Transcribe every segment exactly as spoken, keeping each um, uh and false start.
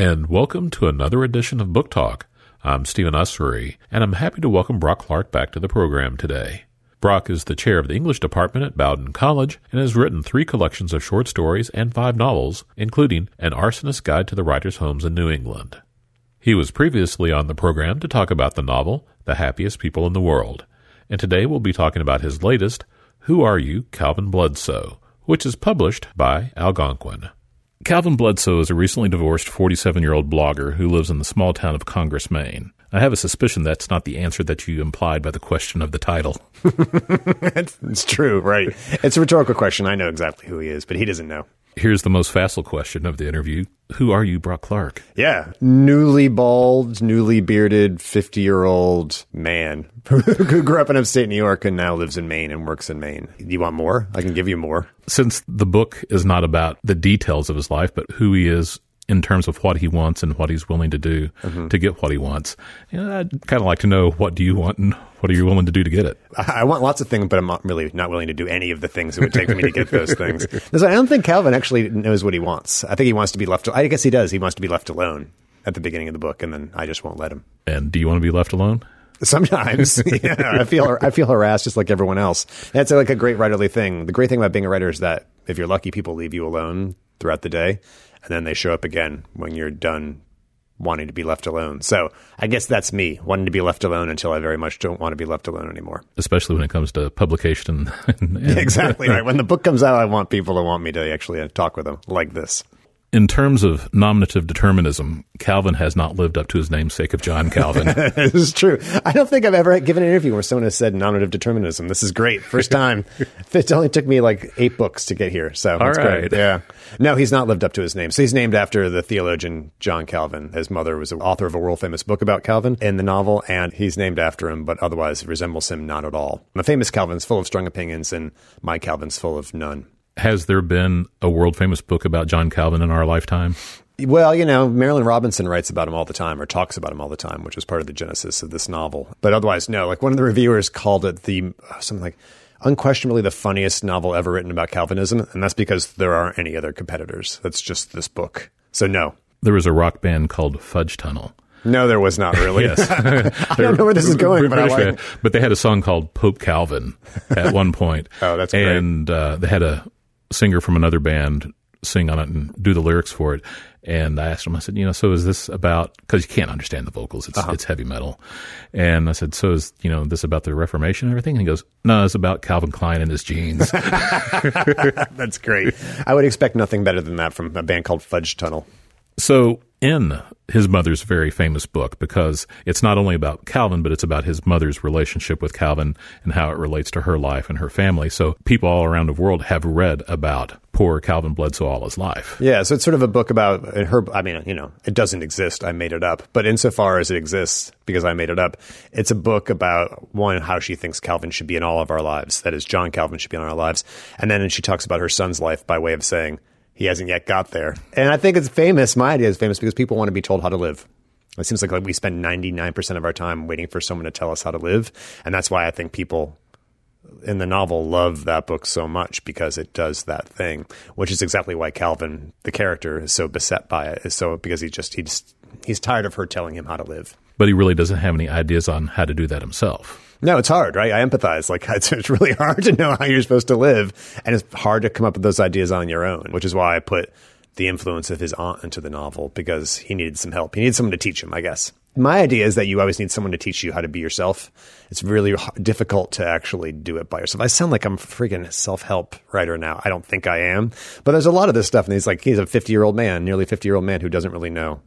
and welcome to another edition of Book Talk. I'm Stephen Ussery, and I'm happy to welcome Brock Clarke back to the program today. Brock is the chair of the English department at Bowdoin College and has written three collections of short stories and five novels, including An Arsonist's Guide to the Writers' Homes in New England. He was previously on the program to talk about the novel The Happiest People in the World, and today we'll be talking about his latest, Who Are You, Calvin Bloodsoe?, which is published by Algonquin. Calvin Bledsoe is a recently divorced forty-seven-year-old blogger who lives in the small town of Congress, Maine. I have a suspicion that's not the answer that you implied by the question of the title. It's true, right? It's a rhetorical question. I know exactly who he is, but he doesn't know. Here's the most facile question of the interview. Who are you, Brock Clarke? Yeah. Newly bald, newly bearded, fifty-year-old man who grew up in upstate New York and now lives in Maine and works in Maine. You want more? I can give you more. Since the book is not about the details of his life, but who he is in terms of what he wants and what he's willing to do mm-hmm. to get what he wants, you know, I'd kind of like to know, what do you want and what are you willing to do to get it? I want lots of things, but I'm not really not willing to do any of the things it would take for me to get those things. So I don't think Calvin actually knows what he wants. I think he wants to be left – I guess he does. He wants to be left alone at the beginning of the book, and then I just won't let him. And do you want to be left alone? Sometimes, yeah, I feel I feel harassed just like everyone else. That's like a great writerly thing. The great thing about being a writer is that if you're lucky, people leave you alone throughout the day, and then they show up again when you're done wanting to be left alone. So I guess that's me, wanting to be left alone until I very much don't want to be left alone anymore. Especially when it comes to publication. And, and exactly right. When the book comes out, I want people to want me to actually talk with them like this. In terms of nominative determinism, Calvin has not lived up to his namesake of John Calvin. This is true. I don't think I've ever given an interview where someone has said nominative determinism. This is great. First time. It only took me like eight books to get here. So that's right. Great. Yeah. No, he's not lived up to his name. So he's named after the theologian John Calvin. His mother was the author of a world-famous book about Calvin in the novel, and he's named after him, but otherwise resembles him not at all. The famous Calvin's full of strong opinions, and my Calvin's full of none. Has there been a world-famous book about John Calvin in our lifetime? Well, you know, Marilyn Robinson writes about him all the time or talks about him all the time, which was part of the genesis of this novel. But otherwise, no. Like one of the reviewers called it the something like unquestionably the funniest novel ever written about Calvinism, and that's because there aren't any other competitors. That's just this book. So no. There was a rock band called Fudge Tunnel. No, there was not really. Yes. I don't know where this is going, British but I like band, but they had a song called Pope Calvin at one point. Oh, that's great. And uh, they had a singer from another band sing on it and do the lyrics for it. And I asked him, I said, you know, so is this about, because you can't understand the vocals, it's uh-huh. it's heavy metal. And I said, so is, you know, this about the Reformation and everything? And he goes, no, it's about Calvin Klein and his jeans. That's great. I would expect nothing better than that from a band called Fudge Tunnel. So in his mother's very famous book, because it's not only about Calvin, but it's about his mother's relationship with Calvin and how it relates to her life and her family. So people all around the world have read about poor Calvin Bledsoe all his life. Yeah, so it's sort of a book about her. I mean, you know, it doesn't exist. I made it up. But insofar as it exists, because I made it up, it's a book about, one, how she thinks Calvin should be in all of our lives. That is, John Calvin should be in our lives. And then she talks about her son's life by way of saying, he hasn't yet got there. And I think it's famous. My idea is famous because people want to be told how to live. It seems like, like we spend ninety-nine percent of our time waiting for someone to tell us how to live. And that's why I think people in the novel love that book so much, because it does that thing, which is exactly why Calvin, the character, is so beset by it. Is so because he just, he just he's tired of her telling him how to live. But he really doesn't have any ideas on how to do that himself. No, it's hard, right? I empathize. Like, it's, it's really hard to know how you're supposed to live, and it's hard to come up with those ideas on your own, which is why I put the influence of his aunt into the novel, because he needed some help. He needed someone to teach him, I guess. My idea is that you always need someone to teach you how to be yourself. It's really difficult to actually do it by yourself. I sound like I'm a freaking self-help writer now. I don't think I am, but there's a lot of this stuff, and he's like, he's a fifty-year-old man, nearly fifty-year-old man who doesn't really know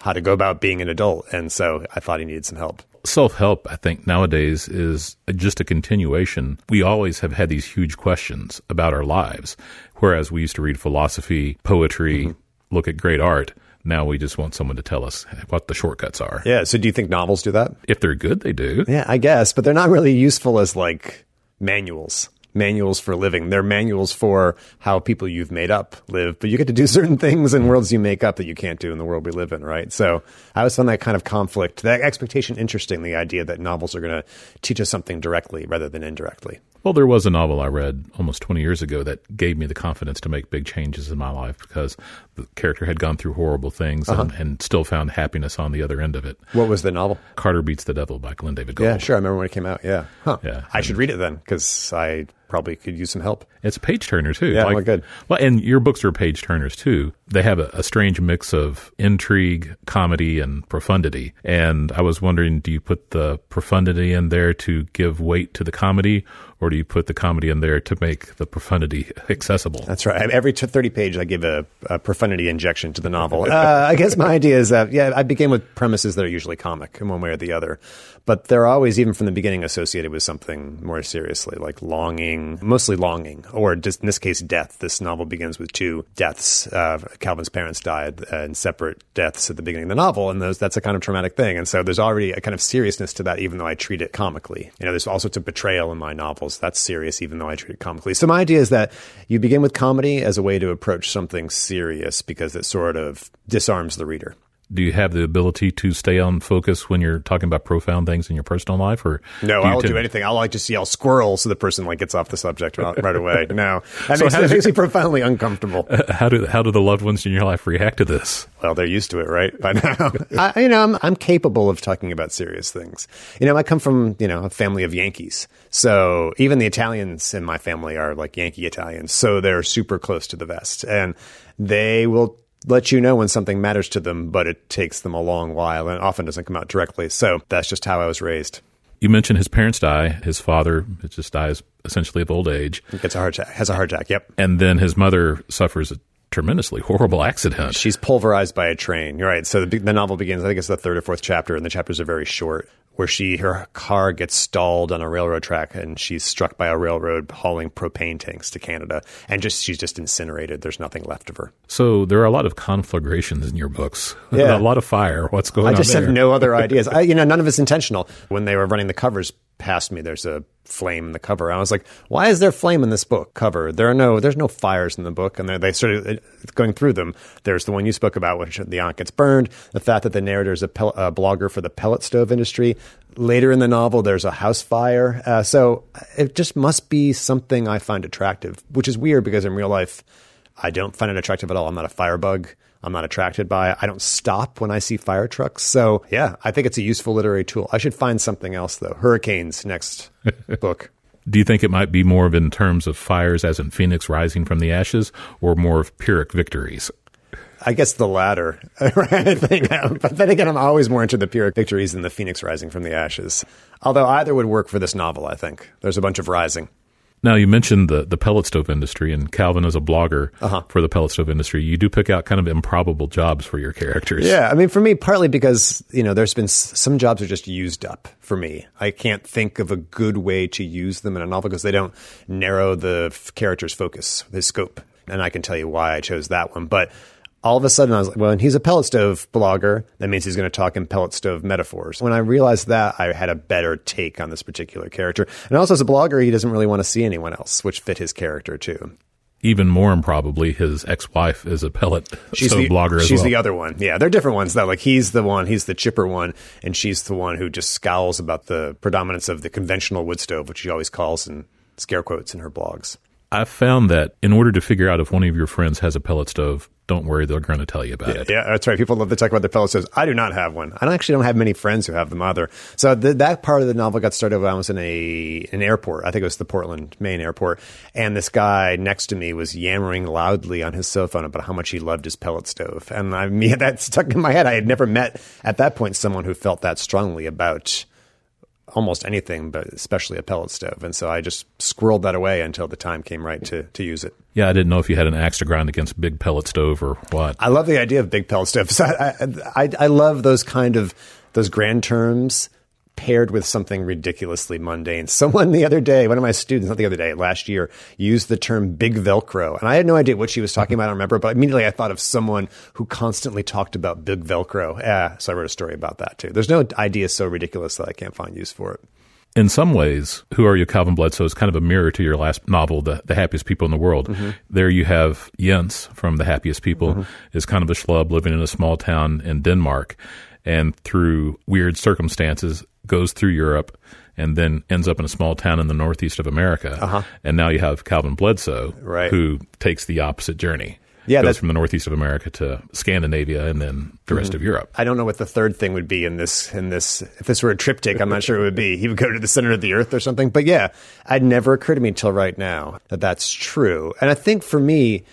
how to go about being an adult, and so I thought he needed some help. Self-help, I think, nowadays is just a continuation. We always have had these huge questions about our lives, whereas we used to read philosophy, poetry, mm-hmm. look at great art. Now we just want someone to tell us what the shortcuts are. Yeah, so do you think novels do that? If they're good, they do. Yeah, I guess, but they're not really useful as, like, manuals. Manuals for living. They're manuals for how people you've made up live, but you get to do certain things in worlds you make up that you can't do in the world we live in, right? So I always found that kind of conflict, that expectation interesting, the idea that novels are going to teach us something directly rather than indirectly. Well, there was a novel I read almost twenty years ago that gave me the confidence to make big changes in my life because the character had gone through horrible things uh-huh. and, and still found happiness on the other end of it. What was the novel? Carter Beats the Devil by Glenn David Gold. Yeah, sure. I remember when it came out. Yeah. Huh. Yeah. I should read it then because I probably could use some help. It's a page turner too. Yeah, like, well, good. Well, and your books are page turners too. They have a, a strange mix of intrigue, comedy, and profundity. And I was wondering, do you put the profundity in there to give weight to the comedy, or do you put the comedy in there to make the profundity accessible? That's right. Every thirty page, I give a, a profundity injection to the novel. uh, I guess my idea is that, yeah, I begin with premises that are usually comic in one way or the other, but they're always, even from the beginning, associated with something more seriously, like longing, mostly longing, or just in this case, death. This novel begins with two deaths. Uh, Calvin's parents died uh, in separate deaths at the beginning of the novel, and those, that's a kind of traumatic thing. And so there's already a kind of seriousness to that, even though I treat it comically. You know, there's all sorts of betrayal in my novels. That's serious, even though I treat it comically. So my idea is that you begin with comedy as a way to approach something serious because it sort of disarms the reader. Do you have the ability to stay on focus when you're talking about profound things in your personal life? Or no, I'll do anything. I'll like just yell squirrel so the person like gets off the subject right, right away. No, that so makes, it makes me profoundly uncomfortable. Uh, how do how do the loved ones in your life react to this? Well, they're used to it, right? By now, I, you know, I'm I'm capable of talking about serious things. You know, I come from you know a family of Yankees, so even the Italians in my family are like Yankee Italians, so they're super close to the vest, and they will let you know when something matters to them, but it takes them a long while and often doesn't come out directly. So that's just how I was raised. You mentioned his parents die. His father just dies essentially of old age. He gets a heart attack, has a heart attack, yep. And then his mother suffers a tremendously horrible accident. She's pulverized by a train. You're right. So the, the novel begins, I think it's the third or fourth chapter, and the chapters are very short, where she her car gets stalled on a railroad track and she's struck by a railroad hauling propane tanks to Canada, and just she's just incinerated. There's nothing left of her. So there are a lot of conflagrations in your books. Yeah. A lot of fire. What's going on there? I just have no other ideas. I, you know, none of it's intentional. When they were running the covers past me, there's a flame in the cover. I was like, why is there flame in this book cover? There are no, there's no fires in the book. And they started going through them. There's the one you spoke about, which the aunt gets burned. The fact that the narrator is a, pel- a blogger for the pellet stove industry. Later in the novel, there's a house fire. Uh, so it just must be something I find attractive, which is weird because in real life, I don't find it attractive at all. I'm not a firebug. I'm not attracted by. I don't stop when I see fire trucks. So, yeah, I think it's a useful literary tool. I should find something else, though. Hurricanes, next book. Do you think it might be more of in terms of fires as in Phoenix rising from the ashes, or more of Pyrrhic victories? I guess the latter. I think, but then again, I'm always more into the Pyrrhic victories than the Phoenix rising from the ashes. Although either would work for this novel, I think. There's a bunch of rising. Now, you mentioned the, the pellet stove industry, and Calvin is a blogger uh-huh. for the pellet stove industry. You do pick out kind of improbable jobs for your characters. Yeah. I mean, for me, partly because, you know, there's been s- some jobs are just used up for me. I can't think of a good way to use them in a novel because they don't narrow the f- character's focus, the scope. And I can tell you why I chose that one. But all of a sudden, I was like, well, and he's a pellet stove blogger. That means he's going to talk in pellet stove metaphors. When I realized that, I had a better take on this particular character. And also, as a blogger, he doesn't really want to see anyone else, which fit his character, too. Even more improbably, his ex-wife is a pellet she's stove the, blogger as she's well. She's the other one. Yeah, they're different ones, though. Like, he's the one, he's the chipper one, and she's the one who just scowls about the predominance of the conventional wood stove, which she always calls in scare quotes in her blogs. I found that in order to figure out if one of your friends has a pellet stove, don't worry, they're going to tell you about yeah, it. Yeah, that's right. People love to talk about their pellet stoves. I do not have one. I actually don't have many friends who have them either. So the, that part of the novel got started when I was in a an airport. I think it was the Portland, Maine airport. And this guy next to me was yammering loudly on his cell phone about how much he loved his pellet stove. And I, me, that stuck in my head. I had never met, at that point, someone who felt that strongly about almost anything, but especially a pellet stove. And so I just squirreled that away until the time came right to, to use it. Yeah, I didn't know if you had an axe to grind against big pellet stove or what. I love the idea of big pellet stoves. I, I, I love those kind of, those grand terms paired with something ridiculously mundane. Someone the other day, one of my students, not the other day, last year, used the term big Velcro. And I had no idea what she was talking about, I don't remember, but immediately I thought of someone who constantly talked about big Velcro. Eh, so I wrote a story about that too. There's no idea so ridiculous that I can't find use for it. In some ways, Who Are You, Calvin Bledsoe is kind of a mirror to your last novel, The, the Happiest People in the World. Mm-hmm. There you have Jens from The Happiest People mm-hmm. is kind of a schlub living in a small town in Denmark. and through weird circumstances goes through Europe and then ends up in a small town in the northeast of America. Uh-huh. And now you have Calvin Bledsoe, right, who takes the opposite journey. Yeah, goes from the northeast of America to Scandinavia and then the rest mm-hmm. of Europe. I don't know what the third thing would be in this. In this, if this were a triptych, I'm not sure it would be. He would go to the center of the earth or something. But yeah, it never occurred to me until right now that that's true. And I think for me,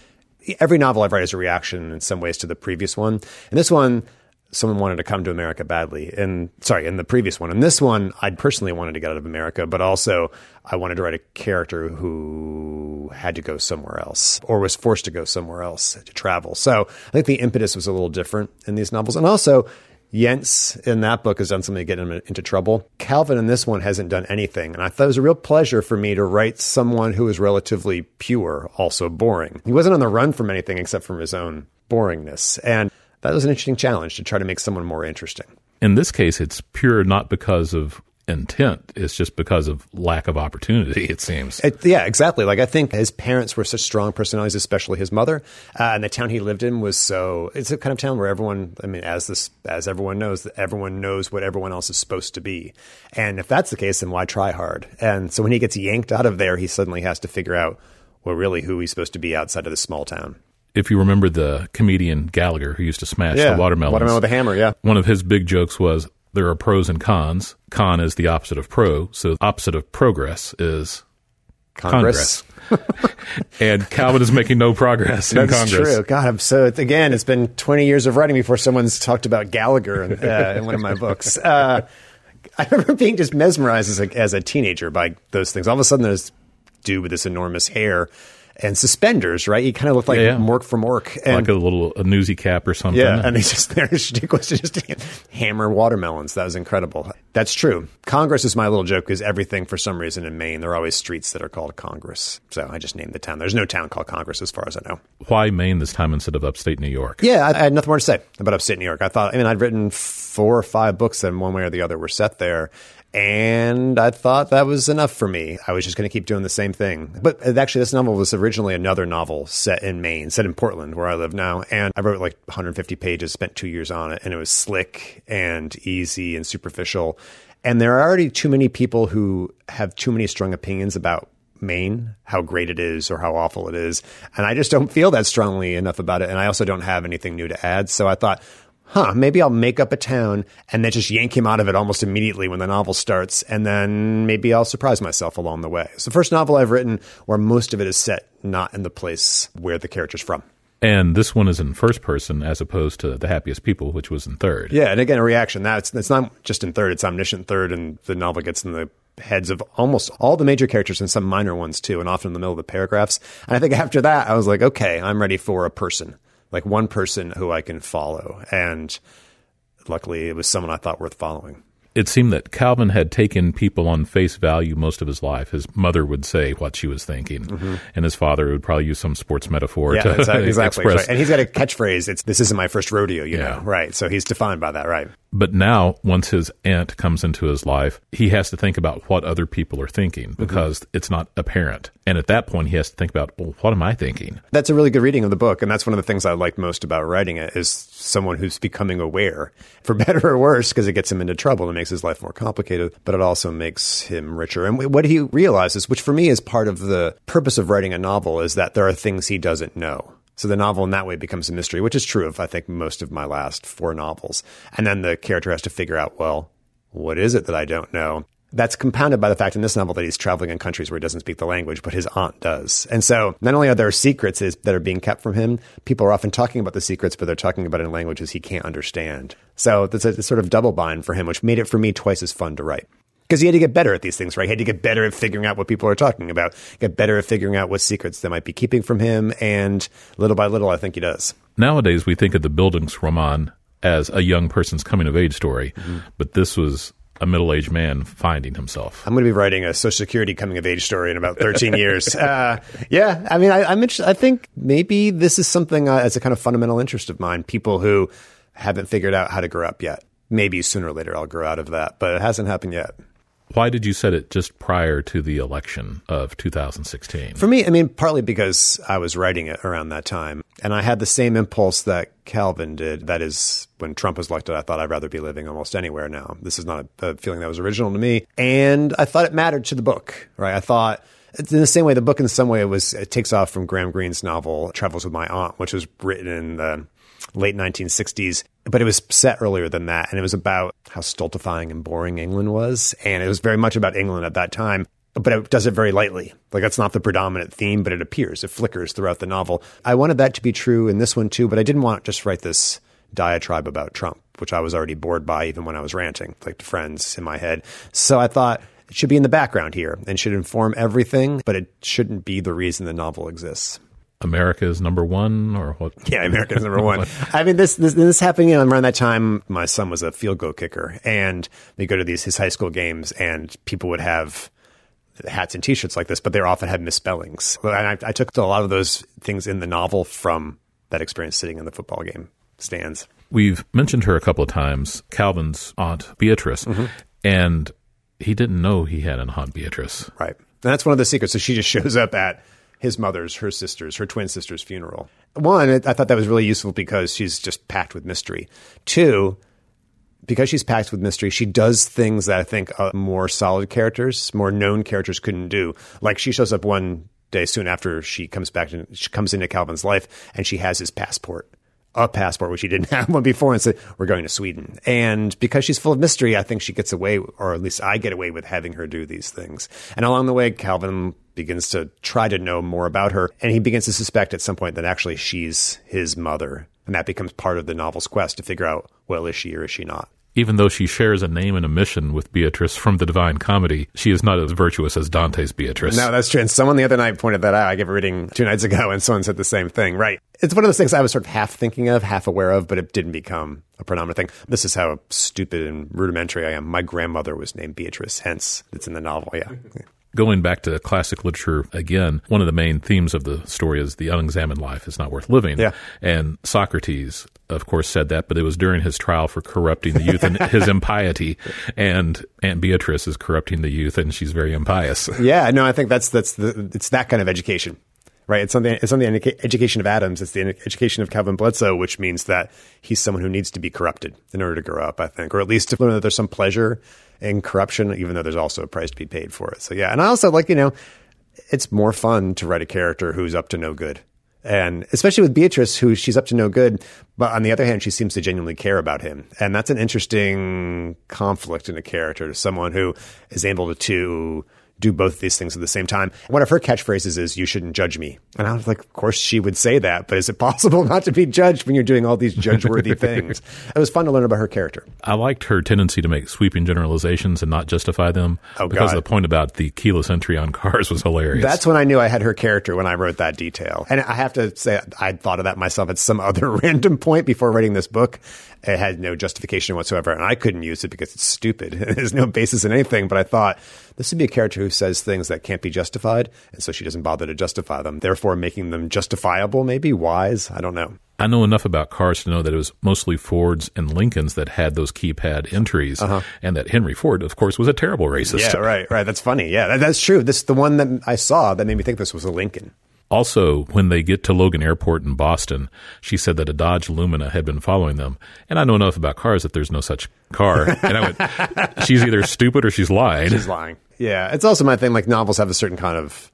every novel I've read is a reaction in some ways to the previous one. And this one, someone wanted to come to America badly. And sorry, in the previous one. In this one, I personally wanted to get out of America, but also I wanted to write a character who had to go somewhere else or was forced to go somewhere else to travel. So I think the impetus was a little different in these novels. And also, Jens in that book has done something to get him into trouble. Calvin in this one hasn't done anything. And I thought it was a real pleasure for me to write someone who was relatively pure, also boring. He wasn't on the run from anything except from his own boringness. And that was an interesting challenge to try to make someone more interesting. In this case, it's pure not because of intent. It's just because of lack of opportunity, it seems. It, yeah, exactly. Like, I think his parents were such strong personalities, especially his mother. Uh, and the town he lived in was so – it's a kind of town where everyone – I mean, as this as everyone knows, everyone knows what everyone else is supposed to be. And if that's the case, then why try hard? And so when he gets yanked out of there, he suddenly has to figure out, well, really who he's supposed to be outside of this small town. If you remember the comedian Gallagher who used to smash yeah, the watermelons. Watermelon with a hammer, yeah. One of his big jokes was there are pros and cons. Con is the opposite of pro. So the opposite of progress is Congress. Congress. And Calvin is making no progress in Congress. That's true. God, I'm so, again, it's been twenty years of writing before someone's talked about Gallagher in, uh, in one of my books. Uh, I remember being just mesmerized as a, as a teenager by those things. All of a sudden, there's dude with this enormous hair and suspenders, right? He kind of looked like yeah, yeah. Mork from Ork. And, like a little a newsy cap or something. Yeah, and they just, their shtick was to just hammer watermelons. That was incredible. That's true. Congress is my little joke because everything, for some reason, in Maine, there are always streets that are called Congress. So I just named the town. There's no town called Congress as far as I know. Why Maine this time instead of upstate New York? Yeah, I, I had nothing more to say about upstate New York. I thought, I mean, I'd written four or five books that one way or the other were set there. And I thought that was enough for me. I was just going to keep doing the same thing. But actually, this novel was originally another novel set in Maine, set in Portland, where I live now. And I wrote like one hundred fifty pages, spent two years on it. And it was slick and easy and superficial. And there are already too many people who have too many strong opinions about Maine, how great it is or how awful it is. And I just don't feel that strongly enough about it. And I also don't have anything new to add. So I thought, huh, maybe I'll make up a town and then just yank him out of it almost immediately when the novel starts, and then maybe I'll surprise myself along the way. It's the first novel I've written where most of it is set not in the place where the character's from. And this one is in first person as opposed to The Happiest People, which was in third. Yeah, and again, a reaction. That's it's not just in third, it's omniscient third, and the novel gets in the heads of almost all the major characters and some minor ones too, and often in the middle of the paragraphs. And I think after that, I was like, okay, I'm ready for a person. Like one person who I can follow. And luckily, it was someone I thought worth following. It seemed that Calvin had taken people on face value most of his life. His mother would say what she was thinking. Mm-hmm. And his father would probably use some sports metaphor yeah, to exactly, exactly, express. Right. And he's got a catchphrase. It's, this isn't my first rodeo, you yeah. know, right? So he's defined by that, right? But now, once his aunt comes into his life, he has to think about what other people are thinking because mm-hmm. it's not apparent. And at that point, he has to think about, well, what am I thinking? That's a really good reading of the book. And that's one of the things I liked most about writing it is someone who's becoming aware, for better or worse, because it gets him into trouble and makes his life more complicated, but it also makes him richer. And what he realizes, which for me is part of the purpose of writing a novel, is that there are things he doesn't know. So the novel in that way becomes a mystery, which is true of, I think, most of my last four novels. And then the character has to figure out, well, what is it that I don't know? That's compounded by the fact in this novel that he's traveling in countries where he doesn't speak the language, but his aunt does. And so not only are there secrets that are being kept from him, people are often talking about the secrets, but they're talking about it in languages he can't understand. So that's a sort of double bind for him, which made it for me twice as fun to write. Because he had to get better at these things, right? He had to get better at figuring out what people are talking about, get better at figuring out what secrets they might be keeping from him. And little by little, I think he does. Nowadays, we think of the Bildungsroman as a young person's coming-of-age story, mm-hmm. but this was a middle-aged man finding himself. I'm going to be writing a Social Security coming-of-age story in about thirteen years. Uh, yeah, I mean, I, I'm interested. I think maybe this is something uh, as a kind of fundamental interest of mine, people who haven't figured out how to grow up yet. Maybe sooner or later I'll grow out of that, but it hasn't happened yet. Why did you set it just prior to the election of two thousand sixteen? For me, I mean, partly because I was writing it around that time, and I had the same impulse that Calvin did. That is, when Trump was elected, I thought I'd rather be living almost anywhere now. This is not a, a feeling that was original to me. And I thought it mattered to the book, right? I thought... In the same way, the book in some way it was it takes off from Graham Greene's novel, Travels with My Aunt, which was written in the late nineteen sixties, but it was set earlier than that. And it was about how stultifying and boring England was. And it was very much about England at that time, but it does it very lightly. Like, that's not the predominant theme, but it appears, it flickers throughout the novel. I wanted that to be true in this one too, but I didn't want to just write this diatribe about Trump, which I was already bored by even when I was ranting, like to friends in my head. So I thought... it should be in the background here and should inform everything, but it shouldn't be the reason the novel exists. America is number one, or what? Yeah, America is number one. I mean, this this, this happening you know, around that time. My son was a field goal kicker, and we go to these his high school games, and people would have hats and T-shirts like this, but they often had misspellings. And I, I took a lot of those things in the novel from that experience sitting in the football game stands. We've mentioned her a couple of times, Calvin's aunt Beatrice, mm-hmm. and. He didn't know he had an Aunt Beatrice. Right. And that's one of the secrets. So she just shows up at his mother's, her sister's, her twin sister's funeral. One, I thought that was really useful because she's just packed with mystery. Two, because she's packed with mystery, she does things that I think uh, more solid characters, more known characters couldn't do. Like she shows up one day soon after she comes back to, she comes into Calvin's life and she has his passport. A passport, which she didn't have one before, and said, we're going to Sweden. And because she's full of mystery, I think she gets away, or at least I get away with having her do these things. And along the way, Calvin begins to try to know more about her. And he begins to suspect at some point that actually she's his mother. And that becomes part of the novel's quest to figure out, well, is she or is she not? Even though she shares a name and a mission with Beatrice from the Divine Comedy, she is not as virtuous as Dante's Beatrice. No, that's true. And someone the other night pointed that out. I gave a reading two nights ago, and someone said the same thing. Right. It's one of those things I was sort of half thinking of, half aware of, but it didn't become a predominant thing. This is how stupid and rudimentary I am. My grandmother was named Beatrice, hence it's in the novel, yeah. Going back to classic literature again, one of the main themes of the story is the unexamined life is not worth living. Yeah. And Socrates, of course, said that, but it was during his trial for corrupting the youth and his impiety. And Aunt Beatrice is corrupting the youth, and she's very impious. Yeah, no, I think that's that's the it's that kind of education, right? It's something. It's something. Education of Adams. It's the education of Calvin Bledsoe, which means that he's someone who needs to be corrupted in order to grow up, I think, or at least to learn that there's some pleasure in corruption, even though there's also a price to be paid for it. So yeah, and I also like, you know, it's more fun to write a character who's up to no good. And especially with Beatrice, who she's up to no good, but on the other hand, she seems to genuinely care about him. And that's an interesting conflict in a character, someone who is able to, to do both of these things at the same time. One of her catchphrases is, you shouldn't judge me. And I was like, of course she would say that, but is it possible not to be judged when you're doing all these judge-worthy things? It was fun to learn about her character. I liked her tendency to make sweeping generalizations and not justify them. Oh, because God. The point about the keyless entry on cars was hilarious. That's when I knew I had her character, when I wrote that detail. And I have to say, I'd thought of that myself at some other random point before writing this book. It had no justification whatsoever, and I couldn't use it because it's stupid. There's no basis in anything, but I thought, this would be a character who says things that can't be justified, and so she doesn't bother to justify them, therefore making them justifiable, maybe wise. I don't know. I know enough about cars to know that it was mostly Fords and Lincolns that had those keypad entries, uh-huh. and that Henry Ford, of course, was a terrible racist. Yeah, right, right. That's funny. Yeah, that, that's true. This the one that I saw that made me think this was a Lincoln. Also, when they get to Logan Airport in Boston, she said that a Dodge Lumina had been following them. And I know enough about cars that there's no such car. And I went, she's either stupid or she's lying. She's lying. Yeah. It's also my thing, like, novels have a certain kind of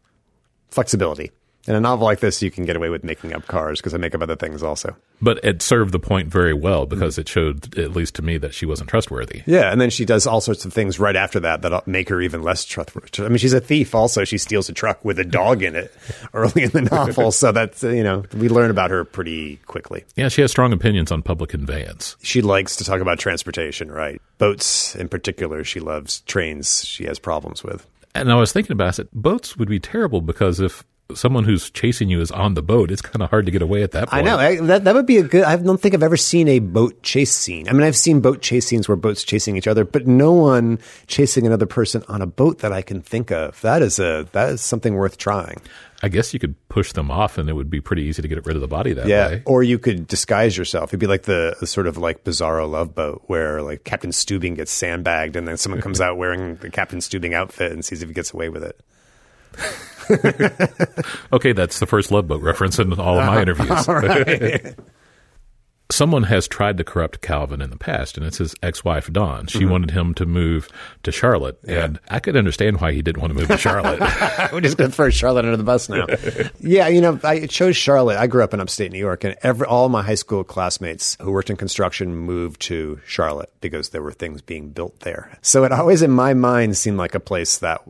flexibility. In a novel like this, you can get away with making up cars because I make up other things also. But it served the point very well because mm-hmm. it showed, at least to me, that she wasn't trustworthy. Yeah, and then she does all sorts of things right after that that make her even less trustworthy. I mean, she's a thief also. She steals a truck with a dog in it early in the novel. So that's, you know, we learn about her pretty quickly. Yeah, she has strong opinions on public conveyance. She likes to talk about transportation, right? Boats in particular, she loves. Trains, she has problems with. And I was thinking about it, I said, boats would be terrible because if someone who's chasing you is on the boat, it's kind of hard to get away at that point. I know. I, that that would be a good... I don't think I've ever seen a boat chase scene. I mean, I've seen boat chase scenes where boats chasing each other, but no one chasing another person on a boat that I can think of. That is a that is something worth trying. I guess you could push them off and it would be pretty easy to get rid of the body that yeah, way. Yeah, or you could disguise yourself. It'd be like the, the sort of like bizarro Love Boat where like Captain Steubing gets sandbagged and then someone comes out wearing the Captain Steubing outfit and sees if he gets away with it. Okay, that's the first Love Boat reference in all of my interviews. All right. Someone has tried to corrupt Calvin in the past, and it's his ex-wife, Dawn. She mm-hmm. wanted him to move to Charlotte, yeah. and I could understand why he didn't want to move to Charlotte. We're just going to throw Charlotte under the bus now. Yeah, you know, I chose Charlotte. I grew up in upstate New York, and every, all my high school classmates who worked in construction moved to Charlotte because there were things being built there. So it always, in my mind, seemed like a place that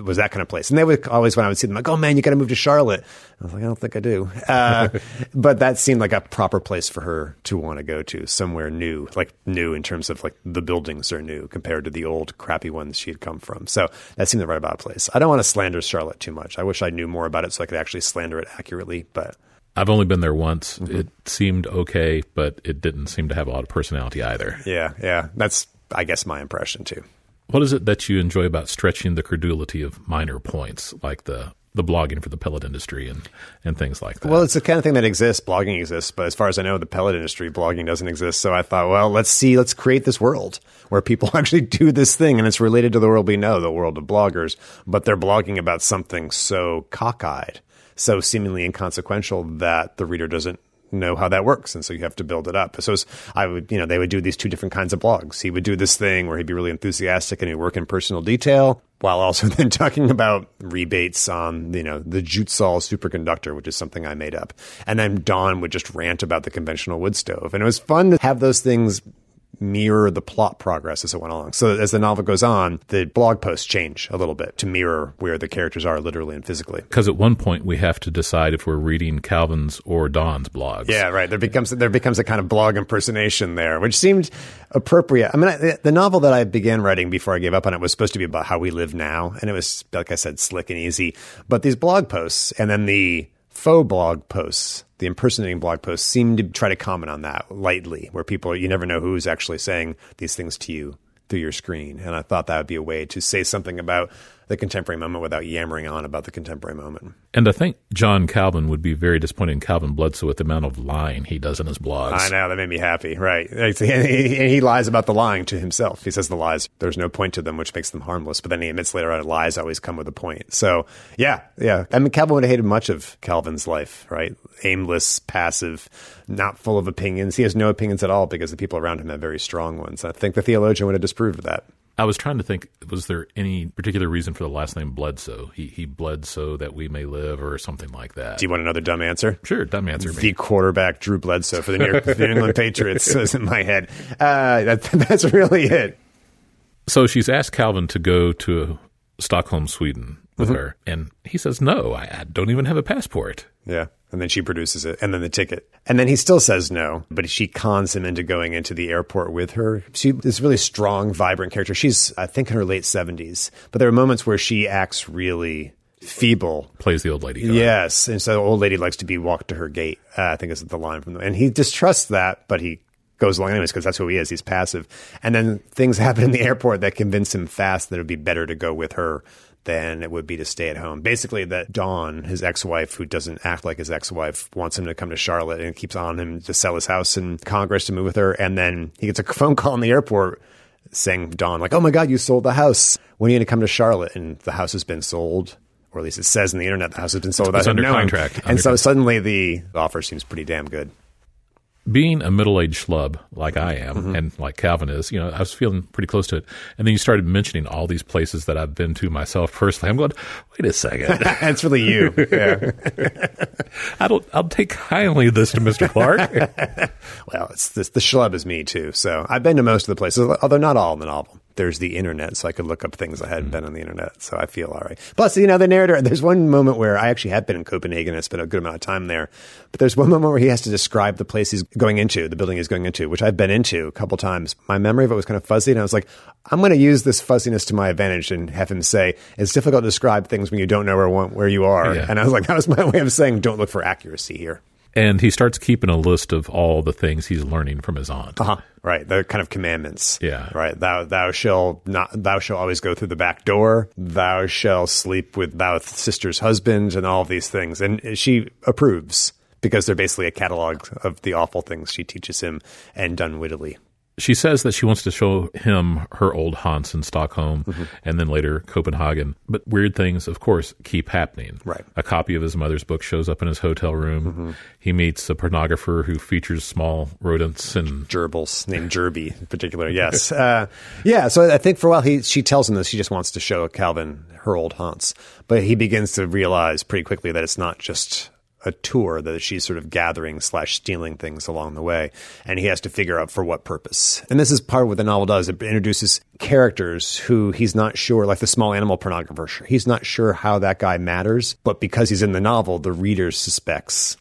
was that kind of place. And they would always, when I would see them, like, oh man, you got to move to Charlotte. I was like, I don't think I do. Uh, but that seemed like a proper place for her to want to go to, somewhere new, like new in terms of like the buildings are new compared to the old crappy ones she had come from. So that seemed the right about place. I don't want to slander Charlotte too much. I wish I knew more about it so I could actually slander it accurately, but I've only been there once. Mm-hmm. It seemed okay, but it didn't seem to have a lot of personality either. Yeah. Yeah. That's, I guess, my impression too. What is it that you enjoy about stretching the credulity of minor points, like the, the blogging for the pellet industry and, and things like that? Well, it's the kind of thing that exists. Blogging exists. But as far as I know, the pellet industry, blogging doesn't exist. So I thought, well, let's see, let's create this world where people actually do this thing. And it's related to the world we know, the world of bloggers. But they're blogging about something so cockeyed, so seemingly inconsequential that the reader doesn't know how that works, and so you have to build it up. So I would, you know, they would do these two different kinds of blogs. He would do this thing where he'd be really enthusiastic and he'd work in personal detail, while also then talking about rebates on, you know, the Jutsal superconductor, which is something I made up. And then Don would just rant about the conventional wood stove, and it was fun to have those things mirror the plot progress as it went along. So as the novel goes on, the blog posts change a little bit to mirror where the characters are literally and physically. Because at one point we have to decide if we're reading Calvin's or Don's blogs. Yeah, right. There becomes there becomes a kind of blog impersonation there, which seemed appropriate. I mean, I, the novel that I began writing before I gave up on it was supposed to be about how we live now. And it was, like I said, slick and easy. But these blog posts and then the faux blog posts, the impersonating blog posts, seem to try to comment on that lightly, where people, you never know who's actually saying these things to you through your screen. And I thought that would be a way to say something about the contemporary moment without yammering on about the contemporary moment. And I think John Calvin would be very disappointed in Calvin Bloodsoe with the amount of lying he does in his blogs. I know, that made me happy, right. And he lies about the lying to himself. He says the lies, there's no point to them, which makes them harmless. But then he admits later on, lies always come with a point. So, yeah, yeah. I mean, Calvin would have hated much of Calvin's life, right? Aimless, passive, not full of opinions. He has no opinions at all because the people around him have very strong ones. I think the theologian would have disproved of that. I was trying to think, was there any particular reason for the last name Bledsoe? He he bled so that we may live or something like that. Do you want another dumb answer? Sure, dumb answer. The man. Quarterback, Drew Bledsoe, for the New England Patriots was in my head. Uh, that, that's really it. So she's asked Calvin to go to Stockholm, Sweden with mm-hmm. her, and he says, no, I, I don't even have a passport. Yeah. And then she produces it, and then the ticket. And then he still says no, but she cons him into going into the airport with her. She is a really strong, vibrant character. She's, I think, in her late seventies. But there are moments where she acts really feeble. Plays the old lady card. Yes. And so the old lady likes to be walked to her gate, uh, I think is the line from the. And he distrusts that, but he goes along anyways because that's who he is. He's passive. And then things happen in the airport that convince him fast that it would be better to go with her than it would be to stay at home. Basically, that Dawn, his ex-wife, who doesn't act like his ex-wife, wants him to come to Charlotte and keeps on him to sell his house in Congress to move with her. And then he gets a phone call in the airport saying, Dawn, like, oh my God, you sold the house. When are you going to come to Charlotte? And the house has been sold, or at least it says in the internet the house has been sold. It's without under him knowing. Contract. And under so contract. Suddenly the offer seems pretty damn good. Being a middle-aged schlub like I am mm-hmm. and like Calvin is, you know, I was feeling pretty close to it. And then you started mentioning all these places that I've been to myself personally. I'm going, wait a second. That's really you. Yeah. I don't, I'll take kindly this to Mister Clarke. Well, it's this, the schlub is me too. So I've been to most of the places, although not all in the novel. There's the internet, so I could look up things I hadn't mm. been on the internet, so I feel all right. Plus, you know, the narrator, there's one moment where I actually have been in Copenhagen, I spent a good amount of time there, but there's one moment where he has to describe the place he's going into, the building he's going into, which I've been into a couple times. My memory of it was kind of fuzzy, and I was like, I'm going to use this fuzziness to my advantage and have him say, it's difficult to describe things when you don't know where, where you are. Yeah. And I was like, that was my way of saying, don't look for accuracy here. And he starts keeping a list of all the things he's learning from his aunt. Uh-huh. Right. The kind of commandments. Yeah. Right. Thou thou shall not thou shall always go through the back door. Thou shall sleep with thy sister's husband and all of these things. And she approves because they're basically a catalog of the awful things she teaches him and done wittily. She says that she wants to show him her old haunts in Stockholm mm-hmm. and then later Copenhagen. But weird things, of course, keep happening. Right. A copy of his mother's book shows up in his hotel room. Mm-hmm. He meets a pornographer who features small rodents and gerbils named Jerby in particular. Yes. uh, yeah. So I think for a while he she tells him that she just wants to show Calvin her old haunts. But he begins to realize pretty quickly that it's not just a tour, that she's sort of gathering slash stealing things along the way. And he has to figure out for what purpose. And this is part of what the novel does. It introduces characters who he's not sure, like the small animal pornographer. He's not sure how that guy matters, but because he's in the novel, the reader suspects,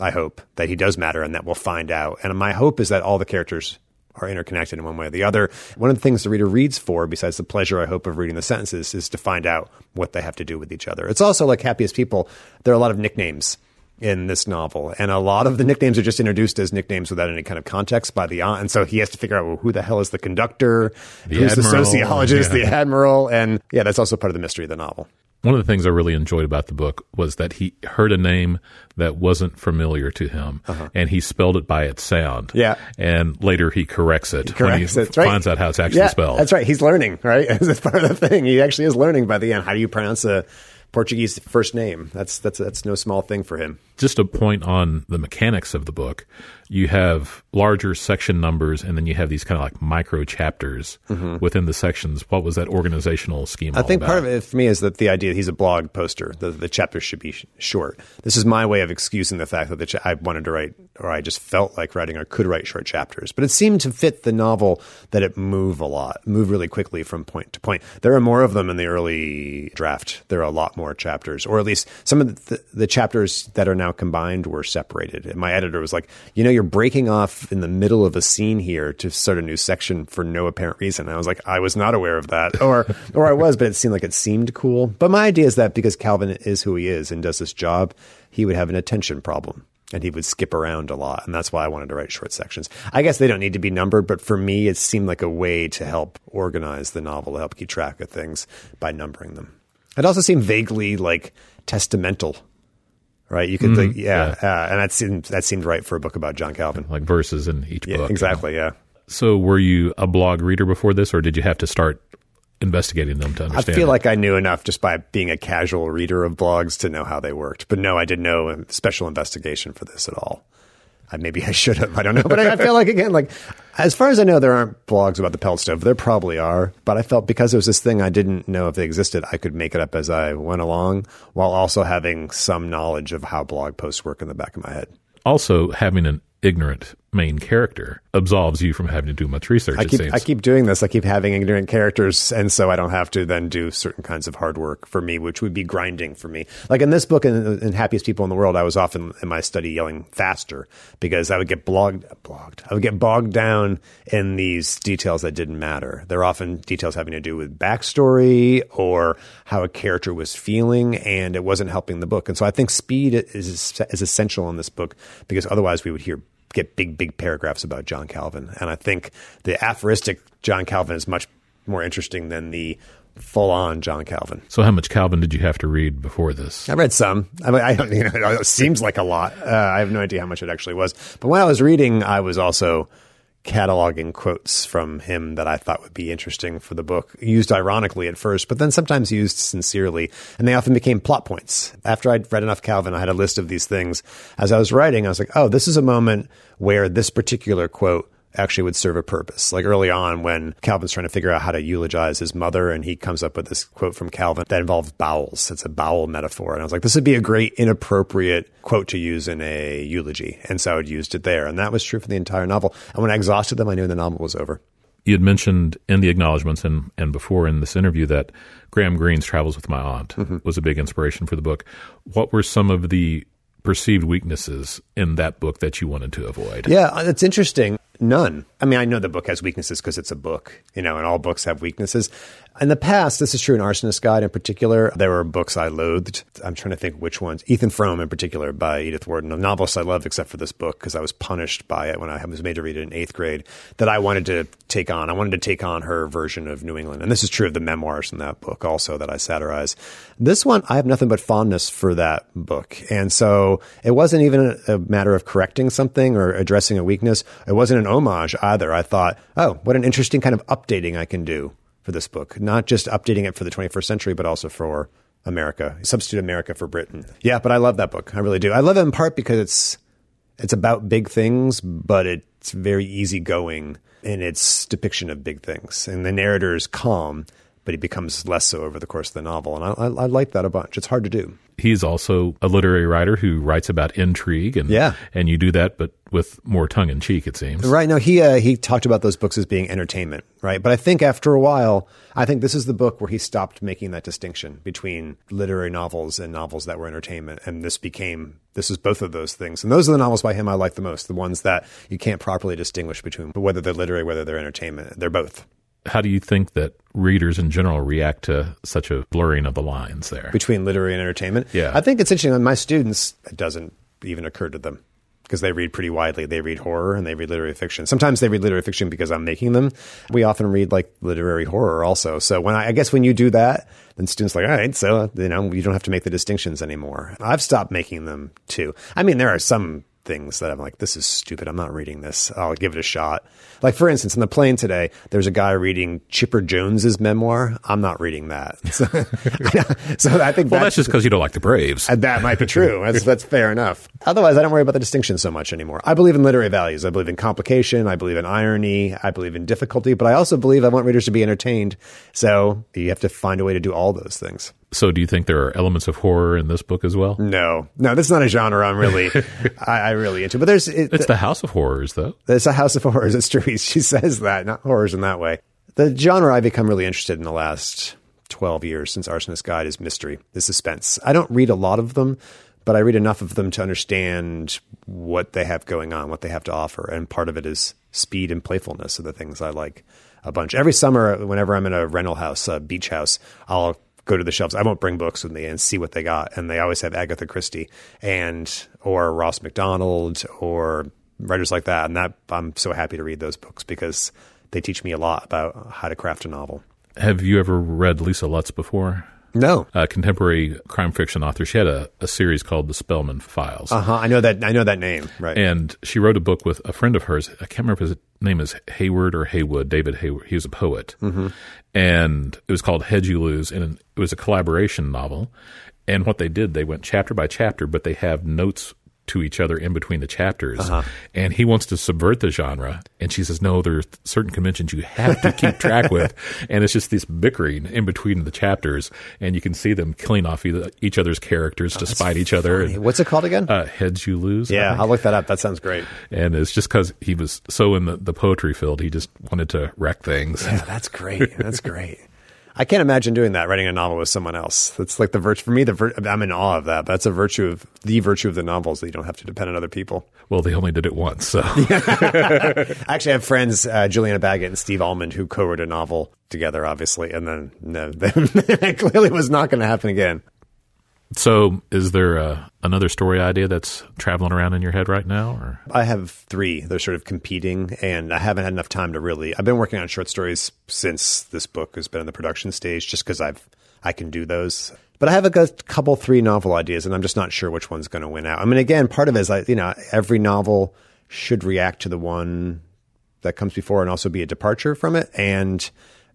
I hope, that he does matter and that we'll find out. And my hope is that all the characters are interconnected in one way or the other. One of the things the reader reads for, besides the pleasure, I hope, of reading the sentences, is to find out what they have to do with each other. It's also like Happiest People. There are a lot of nicknames in this novel, and a lot of the nicknames are just introduced as nicknames without any kind of context by the aunt. And so he has to figure out, well, who the hell is the conductor, the who's admiral, the sociologist, yeah. the admiral, and yeah, that's also part of the mystery of the novel. One of the things I really enjoyed about the book was that he heard a name that wasn't familiar to him, uh-huh. and he spelled it by its sound. Yeah. And later he corrects it he corrects when he it. finds right. out how it's actually yeah, spelled. That's right. He's learning, right? That's part of the thing. He actually is learning by the end. How do you pronounce a Portuguese first name? That's that's that's no small thing for him. Just a point on the mechanics of the book. You have larger section numbers, and then you have these kind of like micro chapters mm-hmm. within the sections. What was that organizational scheme all I think about? Part of it for me is that the idea that he's a blog poster. The, the chapters should be sh- short. This is my way of excusing the fact that the cha- I wanted to write, or I just felt like writing, or could write short chapters. But it seemed to fit the novel that it move a lot, move really quickly from point to point. There are more of them in the early draft. There are a lot more chapters, or at least some of the, the chapters that are now combined were separated. And my editor was like, you know, you're breaking off in the middle of a scene here to start a new section for no apparent reason. And I was like, I was not aware of that, or or I was, but it seemed like it seemed cool. But my idea is that because Calvin is who he is and does this job, he would have an attention problem and he would skip around a lot. And that's why I wanted to write short sections. I guess they don't need to be numbered, but for me, it seemed like a way to help organize the novel, to help keep track of things by numbering them. It also seemed vaguely like testamental. Right, you could mm, think, yeah, yeah. Uh, and that seemed that seemed right for a book about John Calvin, like verses in each yeah, book. Exactly, you know? Yeah. So, were you a blog reader before this, or did you have to start investigating them to understand? I feel it? like I knew enough just by being a casual reader of blogs to know how they worked, but no, I did no special investigation for this at all. I, maybe I should have. I don't know, but I, I feel like again, like as far as I know, there aren't blogs about the pellet stove. There probably are, but I felt because it was this thing I didn't know if they existed, I could make it up as I went along, while also having some knowledge of how blog posts work in the back of my head. Also, having an ignorant main character absolves you from having to do much research. I keep, it seems. I keep doing this. I keep having ignorant characters, and so I don't have to then do certain kinds of hard work for me, which would be grinding for me. Like in this book, in, in Happiest People in the World, I was often in my study yelling faster because I would get blogged, blogged. I would get bogged down in these details that didn't matter. They're often details having to do with backstory or how a character was feeling, and it wasn't helping the book. And so I think speed is is essential in this book because otherwise we would hear get big, big paragraphs about John Calvin. And I think the aphoristic John Calvin is much more interesting than the full-on John Calvin. So how much Calvin did you have to read before this? I read some. I mean, I don't, you know, it seems like a lot. Uh, I have no idea how much it actually was. But when I was reading, I was also cataloging quotes from him that I thought would be interesting for the book, used ironically at first, but then sometimes used sincerely. And they often became plot points. After I'd read enough Calvin, I had a list of these things. As I was writing, I was like, oh, this is a moment where this particular quote actually would serve a purpose. Like early on when Calvin's trying to figure out how to eulogize his mother, and he comes up with this quote from Calvin that involves bowels. It's a bowel metaphor. And I was like, this would be a great inappropriate quote to use in a eulogy. And so I would used it there. And that was true for the entire novel. And when I exhausted them, I knew the novel was over. You had mentioned in the acknowledgments and, and before in this interview that Graham Greene's Travels with My Aunt mm-hmm. was a big inspiration for the book. What were some of the perceived weaknesses in that book that you wanted to avoid? Yeah, that's interesting. None. I mean, I know the book has weaknesses because it's a book, you know, and all books have weaknesses. In the past, this is true in Arsonist's Guide in particular, there were books I loathed. I'm trying to think which ones. Ethan Frome in particular by Edith Wharton, a novelist I loved except for this book because I was punished by it when I was made to read it in eighth grade, that I wanted to take on. I wanted to take on her version of New England. And this is true of the memoirs in that book also that I satirize. This one, I have nothing but fondness for that book. And so it wasn't even a matter of correcting something or addressing a weakness. It wasn't an homage either. I thought, oh, what an interesting kind of updating I can do for this book. Not just updating it for the twenty-first century, but also for America. Substitute America for Britain. Yeah, but I love that book. I really do. I love it in part because it's it's about big things, but it's very easygoing in its depiction of big things. And the narrator is calm, but he becomes less so over the course of the novel. And I, I, I like that a bunch. It's hard to do. He's also a literary writer who writes about intrigue, and yeah. and you do that, but with more tongue in cheek, it seems. Right. No, he uh, he talked about those books as being entertainment, right? But I think after a while, I think this is the book where he stopped making that distinction between literary novels and novels that were entertainment, and this became this is both of those things. And those are the novels by him I like the most, the ones that you can't properly distinguish between, whether they're literary, whether they're entertainment. They're both. How do you think that readers in general react to such a blurring of the lines there? Between literary and entertainment? Yeah. I think it's interesting. On my students, it doesn't even occur to them because they read pretty widely. They read horror and they read literary fiction. Sometimes they read literary fiction because I'm making them. We often read like literary horror also. So when I, I guess when you do that, then students are like, all right, so you know, you don't have to make the distinctions anymore. I've stopped making them too. I mean, there are some things that I'm like, this is stupid. I'm not reading this. I'll give it a shot. Like, for instance, in the plane today, there's a guy reading Chipper Jones's memoir. I'm not reading that. So, so I think well, that's, that's just because you don't like the Braves. That might be true. That's, that's fair enough. Otherwise, I don't worry about the distinction so much anymore. I believe in literary values. I believe in complication. I believe in irony. I believe in difficulty. But I also believe I want readers to be entertained. So you have to find a way to do all those things. So do you think there are elements of horror in this book as well? No. No, that's not a genre I'm really, I, I really into. But there's... It, it's the, the House of Horrors, though. It's the House of Horrors. It's true. She says that, not horrors in that way. The genre I've become really interested in the last twelve years since Arsonist's Guide is mystery, is suspense. I don't read a lot of them, but I read enough of them to understand what they have going on, what they have to offer. And part of it is speed and playfulness are the things I like a bunch. Every summer, whenever I'm in a rental house, a beach house, I'll... go to the shelves. I won't bring books with me and see what they got. And they always have Agatha Christie and, or Ross MacDonald or writers like that. And that I'm so happy to read those books because they teach me a lot about how to craft a novel. Have you ever read Lisa Lutz before? No. A contemporary crime fiction author. She had a, a series called The Spellman Files. Uh-huh. I know that I know that name. Right. And she wrote a book with a friend of hers. I can't remember if his name is Hayward or Haywood, David Hayward. He was a poet. Mm-hmm. And it was called Hedge You Lose, and it was a collaboration novel. And what they did, they went chapter by chapter, but they have notes to each other in between the chapters. Uh-huh. And he wants to subvert the genre. And she says, no, there are certain conventions you have to keep track with. And it's just this bickering in between the chapters. And you can see them killing off each other's characters oh, to spite each other. And, what's it called again? Uh, Heads You Lose. Yeah, I'll look that up. That sounds great. And it's just because he was so in the, the poetry field, he just wanted to wreck things. Yeah, that's great. That's great. I can't imagine doing that, writing a novel with someone else. That's like the virtue for me. The vir- I'm in awe of that. But that's a virtue of the virtue of the novels that you don't have to depend on other people. Well, they only did it once. So, actually, I have friends, uh, Juliana Baggett and Steve Almond, who co-wrote a novel together, obviously, and then no, that clearly was not going to happen again. So, is there a, another story idea that's traveling around in your head right now? Or? I have three. They're sort of competing, and I haven't had enough time to really. I've been working on short stories since this book has been in the production stage, just because I've I can do those. But I have a couple, three novel ideas, and I'm just not sure which one's going to win out. I mean, again, part of it is I, you know, every novel should react to the one that comes before, and also be a departure from it, and.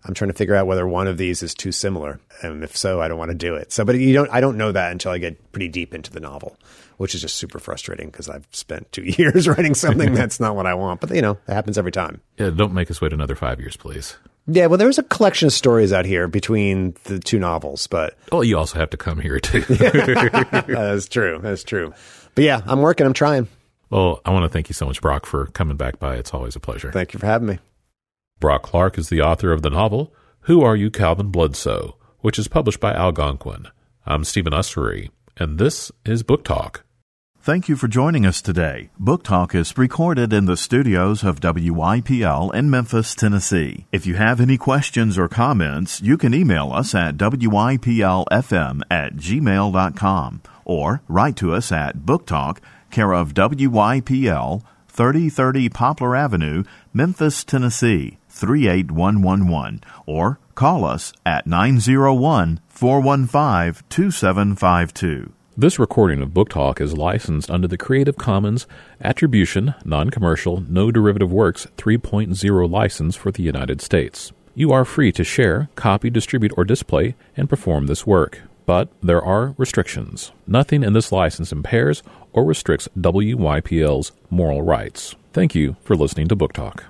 I'm trying to figure out whether one of these is too similar. And if so, I don't want to do it. So, but you don't, I don't know that until I get pretty deep into the novel, which is just super frustrating because I've spent two years writing something that's not what I want. But, you know, it happens every time. Yeah, don't make us wait another five years, please. Yeah, well, there was a collection of stories out here between the two novels, but... Oh, you also have to come here, too. That's true. That's true. But yeah, I'm working. I'm trying. Well, I want to thank you so much, Brock, for coming back by. It's always a pleasure. Thank you for having me. Brock Clarke is the author of the novel, Who Are You, Calvin Bloodsoe?, which is published by Algonquin. I'm Stephen Ussery, and this is Book Talk. Thank you for joining us today. Book Talk is recorded in the studios of W Y P L in Memphis, Tennessee. If you have any questions or comments, you can email us at W Y P L F M at gmail dot com or write to us at Book Talk, care of W Y P L, thirty thirty Poplar Avenue, Memphis, Tennessee, three eight one one one, or call us at nine oh one, four one five, two seven five two. This recording of Book Talk is licensed under the Creative Commons Attribution, Non-Commercial, No Derivative Works three point oh license for the United States. You are free to share, copy, distribute, or display and perform this work, but there are restrictions. Nothing in this license impairs or restricts W Y P L's moral rights. Thank you for listening to Book Talk.